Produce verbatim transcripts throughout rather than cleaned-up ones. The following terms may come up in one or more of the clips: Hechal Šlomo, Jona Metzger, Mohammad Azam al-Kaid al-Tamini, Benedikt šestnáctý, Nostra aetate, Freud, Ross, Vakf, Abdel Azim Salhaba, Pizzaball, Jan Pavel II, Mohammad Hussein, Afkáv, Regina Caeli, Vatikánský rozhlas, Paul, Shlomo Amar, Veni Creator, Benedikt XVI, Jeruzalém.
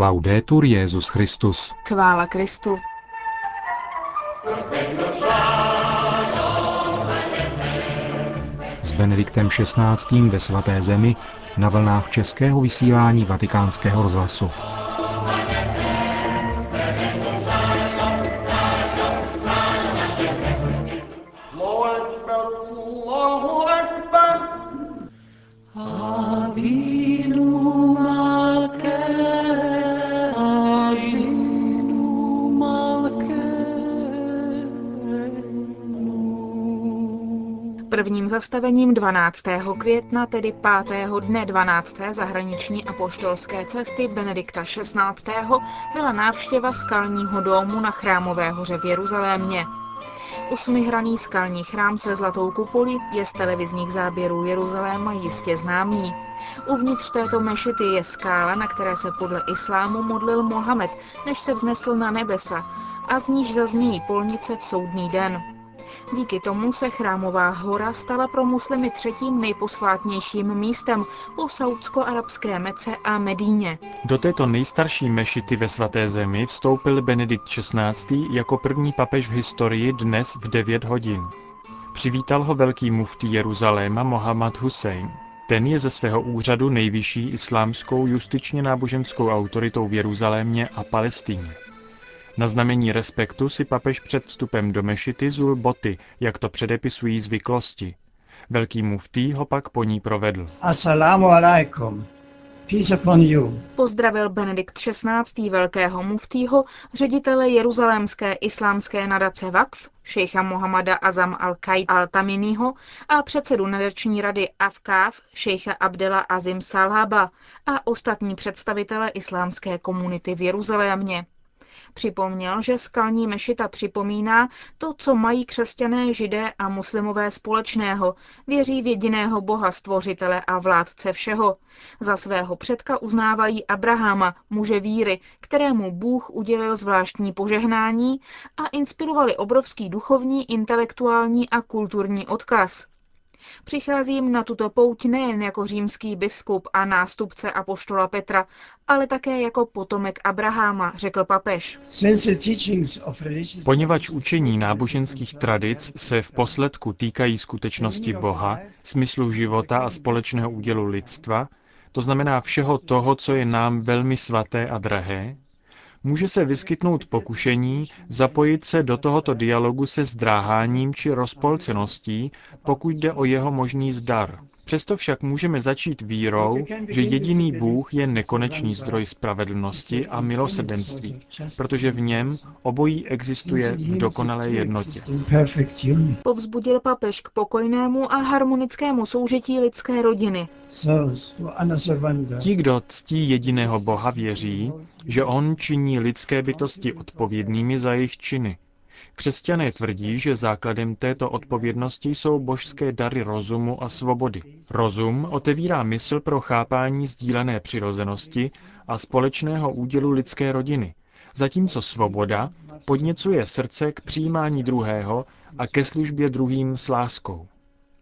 Laudetur Jesus Christus. Chvála Kristu. S Benediktem šestnáctým ve Svaté zemi na vlnách českého vysílání Vatikánského rozhlasu. Prvním zastavením dvanáctého května, tedy pátého dne dvanácté zahraniční apoštolské cesty Benedikta šestnáctého, byla návštěva skalního domu na Chrámové hoře v Jeruzalémě. Osmihraný skalní chrám se zlatou kupolí je z televizních záběrů Jeruzaléma jistě známý. Uvnitř této mešity je skála, na které se podle islámu modlil Mohamed, než se vznesl na nebesa, a z níž zazní polnice v soudný den. Díky tomu se Chrámová hora stala pro muslimy třetím nejposvátnějším místem po saúdsko-arabské Mece a Medíně. Do této nejstarší mešity ve Svaté zemi vstoupil Benedikt šestnáctý. jako první papež v historii dnes v devět hodin. Přivítal ho velký muftí Jeruzaléma Mohammad Hussein. Ten je ze svého úřadu nejvyšší islámskou justičně náboženskou autoritou v Jeruzalémě a Palestíně. Na znamení respektu si papež před vstupem do mešity zul boty, jak to předepisují zvyklosti. Velký muftí ho pak po ní provedl. Assalamu alaikum. Peace upon you. Pozdravil Benedikt šestnáctý. velkého muftího, ředitele jeruzalémské islámské nadace Vakf, šejcha Mohammada Azam al-Kaid al-Taminiho a předsedu nadační rady Afkáv, šejcha Abdela Azim Salhaba a ostatní představitele islámské komunity v Jeruzalémě. Připomněl, že skalní mešita připomíná to, co mají křesťané, židé a muslimové společného. Věří v jediného Boha, stvořitele a vládce všeho. Za svého předka uznávají Abrahama, muže víry, kterému Bůh udělil zvláštní požehnání a inspirovali obrovský duchovní, intelektuální a kulturní odkaz. Přicházím na tuto pouť nejen jako římský biskup a nástupce apoštola Petra, ale také jako potomek Abraháma, řekl papež. Poněvadž učení náboženských tradic se v posledku týkají skutečnosti Boha, smyslu života a společného údělu lidstva, to znamená všeho toho, co je nám velmi svaté a drahé, může se vyskytnout pokušení zapojit se do tohoto dialogu se zdráháním či rozpolceností, pokud jde o jeho možný zdar. Přesto však můžeme začít vírou, že jediný Bůh je nekonečný zdroj spravedlnosti a milosrdenství, protože v něm obojí existuje v dokonalé jednotě. Povzbudil papež k pokojnému a harmonickému soužití lidské rodiny. Ti, kdo ctí jediného Boha, věří, že on činí lidské bytosti odpovědnými za jejich činy. Křesťané tvrdí, že základem této odpovědnosti jsou božské dary rozumu a svobody. Rozum otevírá mysl pro chápání sdílené přirozenosti a společného údělu lidské rodiny, zatímco svoboda podněcuje srdce k přijímání druhého a ke službě druhým s láskou.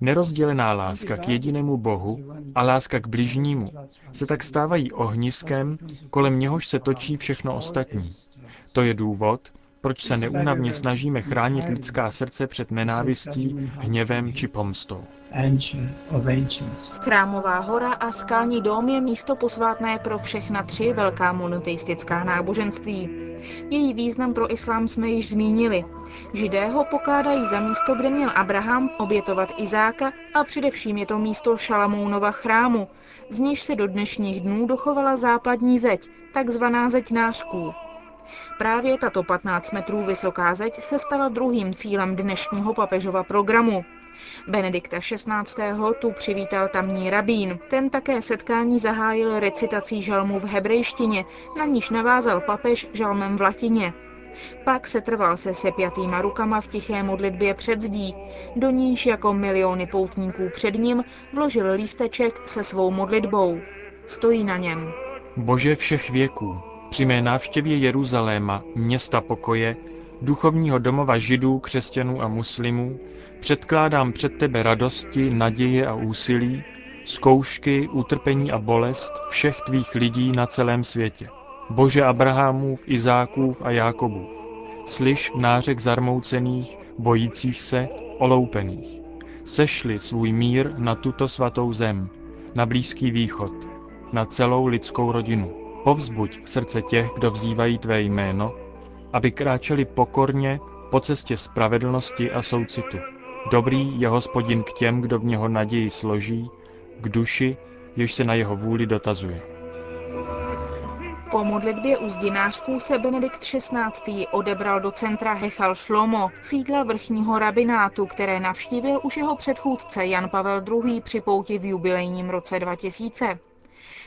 Nerozdělená láska k jedinému Bohu a láska k bližnímu se tak stávají ohniskem, kolem něhož se točí všechno ostatní. To je důvod, proč se neúnavně snažíme chránit lidská srdce před nenávistí, hněvem či pomstou. Chrámová hora a skalní dóm je místo posvátné pro všechna tři velká monoteistická náboženství. Její význam pro islám jsme již zmínili. Židé ho pokládají za místo, kde měl Abraham obětovat Izáka, a především je to místo Šalamounova chrámu, z nějž se do dnešních dnů dochovala západní zeď, takzvaná zeď nářků. Právě tato patnáct metrů vysoká zeď se stala druhým cílem dnešního papežova programu. Benedikta šestnáctého. tu přivítal tamní rabín. Ten také setkání zahájil recitací žalmu v hebrejštině, na níž navázal papež žalmem v latině. Pak setrval se sepjatýma rukama v tiché modlitbě před zdí, do níž jako miliony poutníků před ním vložil lísteček se svou modlitbou. Stojí na něm. Bože všech věků, při mé návštěvě Jeruzaléma, města pokoje, duchovního domova židů, křesťanů a muslimů, předkládám před tebe radosti, naděje a úsilí, zkoušky, utrpení a bolest všech tvých lidí na celém světě. Bože Abrahamův, Izákův a Jákobův, slyš nářek zarmoucených, bojících se, oloupených. Sešli svůj mír na tuto svatou zem, na Blízký východ, na celou lidskou rodinu. Povzbuď srdce těch, kdo vzývají tvé jméno, aby kráčeli pokorně po cestě spravedlnosti a soucitu. Dobrý je Hospodin k těm, kdo v něho naději složí, k duši, jež se na jeho vůli dotazuje. Po modlitbě u zdinářků se Benedikt šestnáctý odebral do centra Hechal Šlomo, sídla vrchního rabinátu, které navštívil už jeho předchůdce Jan Pavel druhý při pouti v jubilejním roce dva tisíce.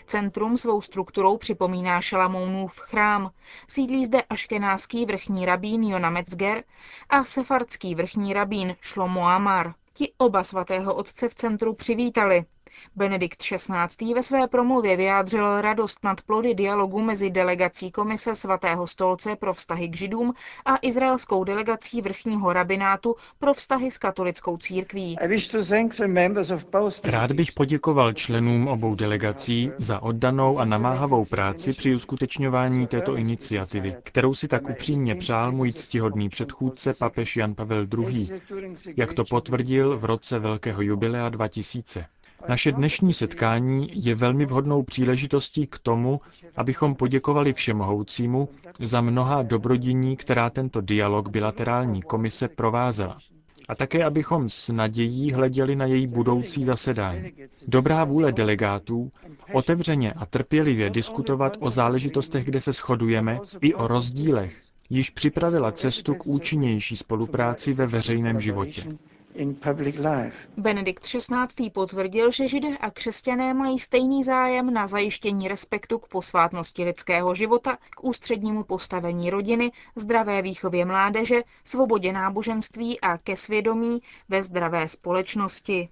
Centrum svou strukturou připomíná Šalamounův chrám. Sídlí zde aškenáský vrchní rabín Jona Metzger a sefardský vrchní rabín Shlomo Amar. Ti oba svatého otce v centru přivítali. Benedikt šestnáctý ve své promluvě vyjádřil radost nad plody dialogu mezi delegací Komise svatého stolce pro vztahy k židům a izraelskou delegací vrchního rabinátu pro vztahy s katolickou církví. Rád bych poděkoval členům obou delegací za oddanou a namáhavou práci při uskutečňování této iniciativy, kterou si tak upřímně přál můj ctihodný předchůdce papež Jan Pavel druhý, jak to potvrdil v roce velkého jubilea dva tisíce. Naše dnešní setkání je velmi vhodnou příležitostí k tomu, abychom poděkovali Všemohoucímu za mnohá dobrodiní, která tento dialog bilaterální komise provázela. A také abychom s nadějí hleděli na její budoucí zasedání. Dobrá vůle delegátů otevřeně a trpělivě diskutovat o záležitostech, kde se shodujeme, i o rozdílech, již připravila cestu k účinnější spolupráci ve veřejném životě. Benedikt šestnáctý potvrdil, že Židé a křesťané mají stejný zájem na zajištění respektu k posvátnosti lidského života, k ústřednímu postavení rodiny, zdravé výchově mládeže, svobodě náboženství a ke svědomí ve zdravé společnosti.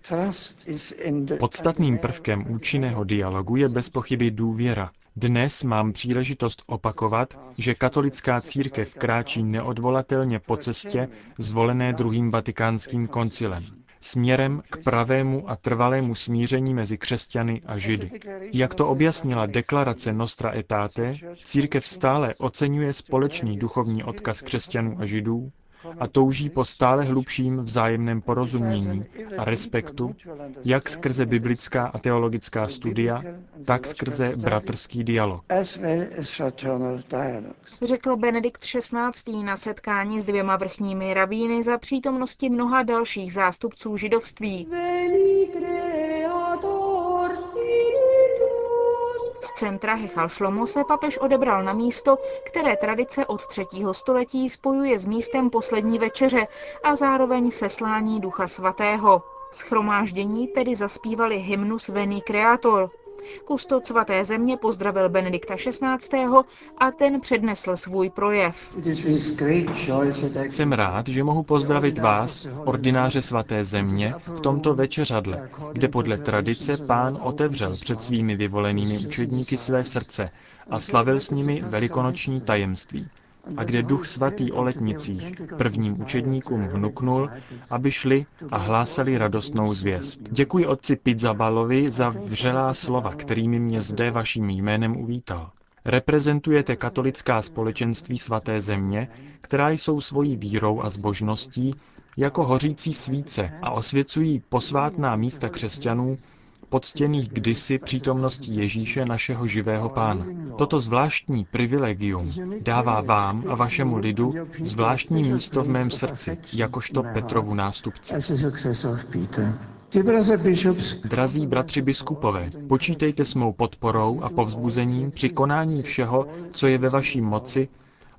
Podstatným prvkem účinného dialogu je bezpochyby důvěra. Dnes mám příležitost opakovat, že katolická církev kráčí neodvolatelně po cestě zvolené druhým vatikánským koncilem, směrem k pravému a trvalému smíření mezi křesťany a Židy. Jak to objasnila deklarace Nostra aetate, církev stále oceňuje společný duchovní odkaz křesťanů a Židů a touží po stále hlubším vzájemném porozumění a respektu, jak skrze biblická a teologická studia, tak skrze bratrský dialog. Řekl Benedikt šestnáctý na setkání s dvěma vrchními rabíny za přítomnosti mnoha dalších zástupců židovství. Z centra Hechal Šlomo se papež odebral na místo, které tradice od třetího století spojuje s místem poslední večeře a zároveň seslání Ducha Svatého. Shromáždění tedy zaspívali hymnus Veni Creator. Kustod svaté země pozdravil Benedikta šestnáctého a ten přednesl svůj projev. Jsem rád, že mohu pozdravit vás, ordináře svaté země, v tomto večeřadle, kde podle tradice Pán otevřel před svými vyvolenými učedníky své srdce a slavil s nimi velikonoční tajemství. A kde Duch Svatý o letnicích prvním učedníkům vnuknul, aby šli a hlásali radostnou zvěst. Děkuji otci Pizzaballovi za vřelá slova, kterými mě zde vaším jménem uvítal. Reprezentujete katolická společenství svaté země, která jsou svojí vírou a zbožností jako hořící svíce a osvěcují posvátná místa křesťanů, poctěných kdysi přítomností Ježíše, našeho živého Pána. Toto zvláštní privilegium dává vám a vašemu lidu zvláštní místo v mém srdci, jakožto Petrovu nástupci. Drazí bratři biskupové, počítejte s mou podporou a povzbuzením při konání všeho, co je ve vaší moci,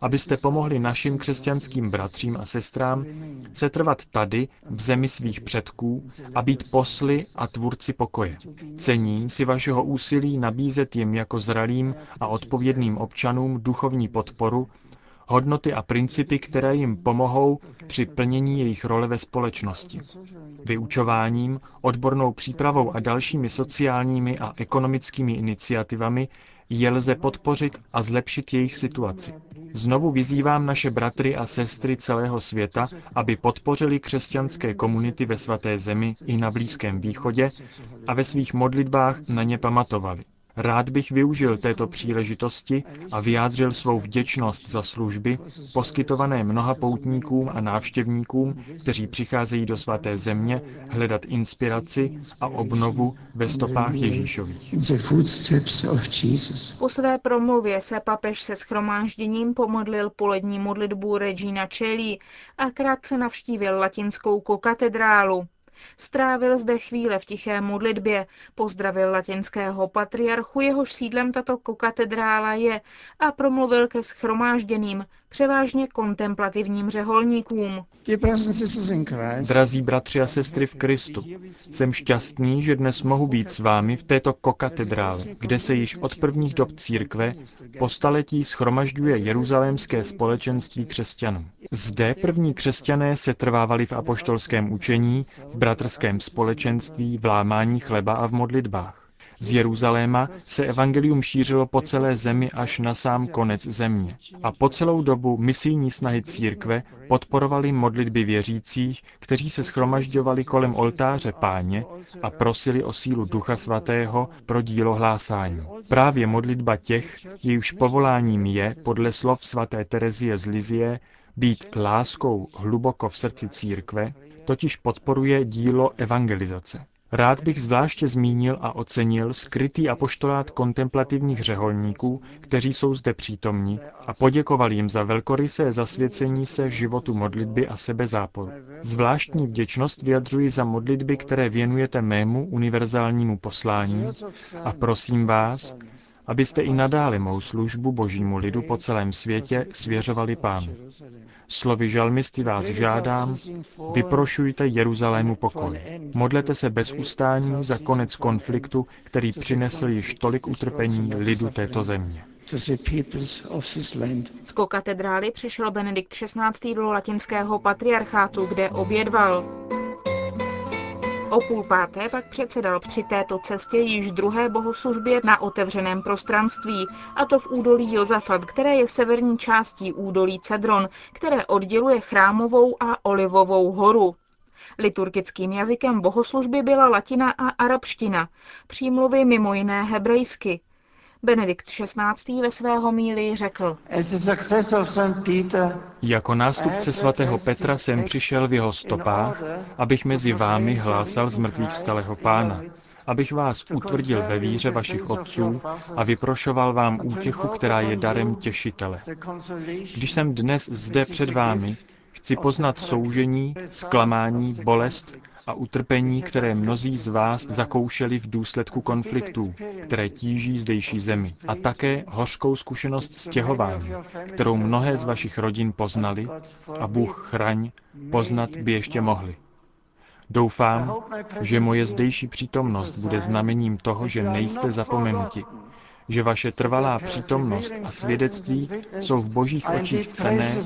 abyste pomohli našim křesťanským bratřím a sestrám setrvat tady, v zemi svých předků, a být posly a tvůrci pokoje. Cením si vašeho úsilí nabízet jim jako zralým a odpovědným občanům duchovní podporu, hodnoty a principy, které jim pomohou při plnění jejich role ve společnosti. Vyučováním, odbornou přípravou a dalšími sociálními a ekonomickými iniciativami je lze podpořit a zlepšit jejich situaci. Znovu vyzývám naše bratry a sestry celého světa, aby podpořili křesťanské komunity ve svaté zemi i na Blízkém východě a ve svých modlitbách na ně pamatovali. Rád bych využil této příležitosti a vyjádřil svou vděčnost za služby poskytované mnoha poutníkům a návštěvníkům, kteří přicházejí do svaté země hledat inspiraci a obnovu ve stopách Ježíšových. Po své promluvě se papež se shromážděním pomodlil polední modlitbu Regina Caeli a krátce navštívil latinskou kokatedrálu. Strávil zde chvíle v tiché modlitbě, pozdravil latinského patriarchu, jehož sídlem tato kokatedrála je, a promluvil ke shromážděným, převážně kontemplativním řeholníkům. Drazí bratři a sestry v Kristu, jsem šťastný, že dnes mohu být s vámi v této kokatedrále, kde se již od prvních dob církve po staletí shromažďuje jeruzalémské společenství křesťanů. Zde první křesťané se trvávali v apoštolském učení, v bratrském společenství, v lámání chleba a v modlitbách. Z Jeruzaléma se evangelium šířilo po celé zemi až na sám konec země. A po celou dobu misijní snahy církve podporovaly modlitby věřících, kteří se shromažďovali kolem oltáře Páně a prosili o sílu Ducha Svatého pro dílo hlásání. Právě modlitba těch, jejichž povoláním je, podle slov svaté Terezie z Lisieux, být láskou hluboko v srdci církve, totiž podporuje dílo evangelizace. Rád bych zvláště zmínil a ocenil skrytý apoštolát kontemplativních řeholníků, kteří jsou zde přítomní, a poděkoval jim za velkorysé zasvěcení se životu modlitby a sebezáporu. Zvláštní vděčnost vyjadřuji za modlitby, které věnujete mému univerzálnímu poslání, a prosím vás, abyste i nadále mou službu božímu lidu po celém světě svěřovali Pánu. Slovy žalmisty vás žádám, vyprošujte Jeruzalému pokoj. Modlete se bez ustání za konec konfliktu, který přinesl již tolik utrpení lidu této země. Z kokatedrály přišel Benedikt šestnáctý do latinského patriarchátu, kde obědval. O půl páté pak předsedal při této cestě již druhé bohoslužbě na otevřeném prostranství, a to v údolí Josafat, které je severní částí údolí Cedron, které odděluje Chrámovou a Olivovou horu. Liturgickým jazykem bohoslužby byla latina a arabština, přímluvy mimo jiné hebrejsky. Benedikt šestnáctý ve své homílii řekl: Jako nástupce svatého Petra jsem přišel v jeho stopách, abych mezi vámi hlásal z mrtvých vstalého Pána, abych vás utvrdil ve víře vašich otců a vyprošoval vám útěchu, která je darem těšitele. Když jsem dnes zde před vámi, chci poznat soužení, zklamání, bolest a utrpení, které mnozí z vás zakoušeli v důsledku konfliktů, které tíží zdejší zemi, a také hořkou zkušenost stěhování, kterou mnohé z vašich rodin poznali a Bůh chraň, poznat by ještě mohli. Doufám, že moje zdejší přítomnost bude znamením toho, že nejste zapomenuti, že vaše trvalá přítomnost a svědectví jsou v božích očích cenné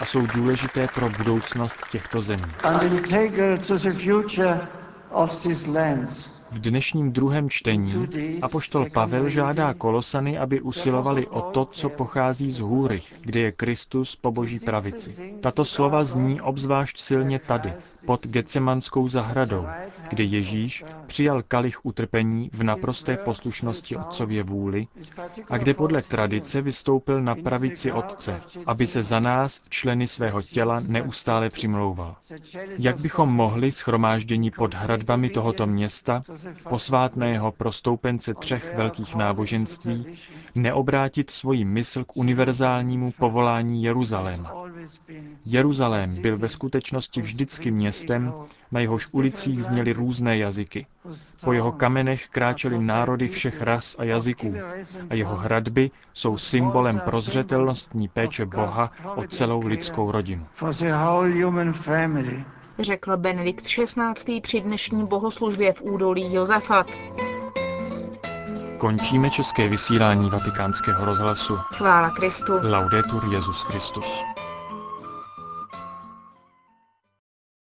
a jsou důležité pro budoucnost těchto zemí. V dnešním druhém čtení apoštol Pavel žádá Kolosany, aby usilovali o to, co pochází z hůry, kde je Kristus po boží pravici. Tato slova zní obzvlášť silně tady, pod Getsemanskou zahradou, kde Ježíš přijal kalich utrpení v naprosté poslušnosti otcově vůli a kde podle tradice vystoupil na pravici otce, aby se za nás, členy svého těla, neustále přimlouval. Jak bychom mohli shromáždění pod hradbami tohoto města, posvátného pro stoupence třech velkých náboženství, neobrátit svoji mysl k univerzálnímu povolání Jeruzaléma? Jeruzalém byl ve skutečnosti vždycky městem, na jehož ulicích zněly různé jazyky. Po jeho kamenech kráčely národy všech ras a jazyků a jeho hradby jsou symbolem prozřetelnostní péče Boha o celou lidskou rodinu. Řekl Benedikt šestnáctý při dnešní bohoslužbě v údolí Josafat. Končíme české vysílání Vatikánského rozhlasu. Chvála Kristu. Laudetur Jesus Christus.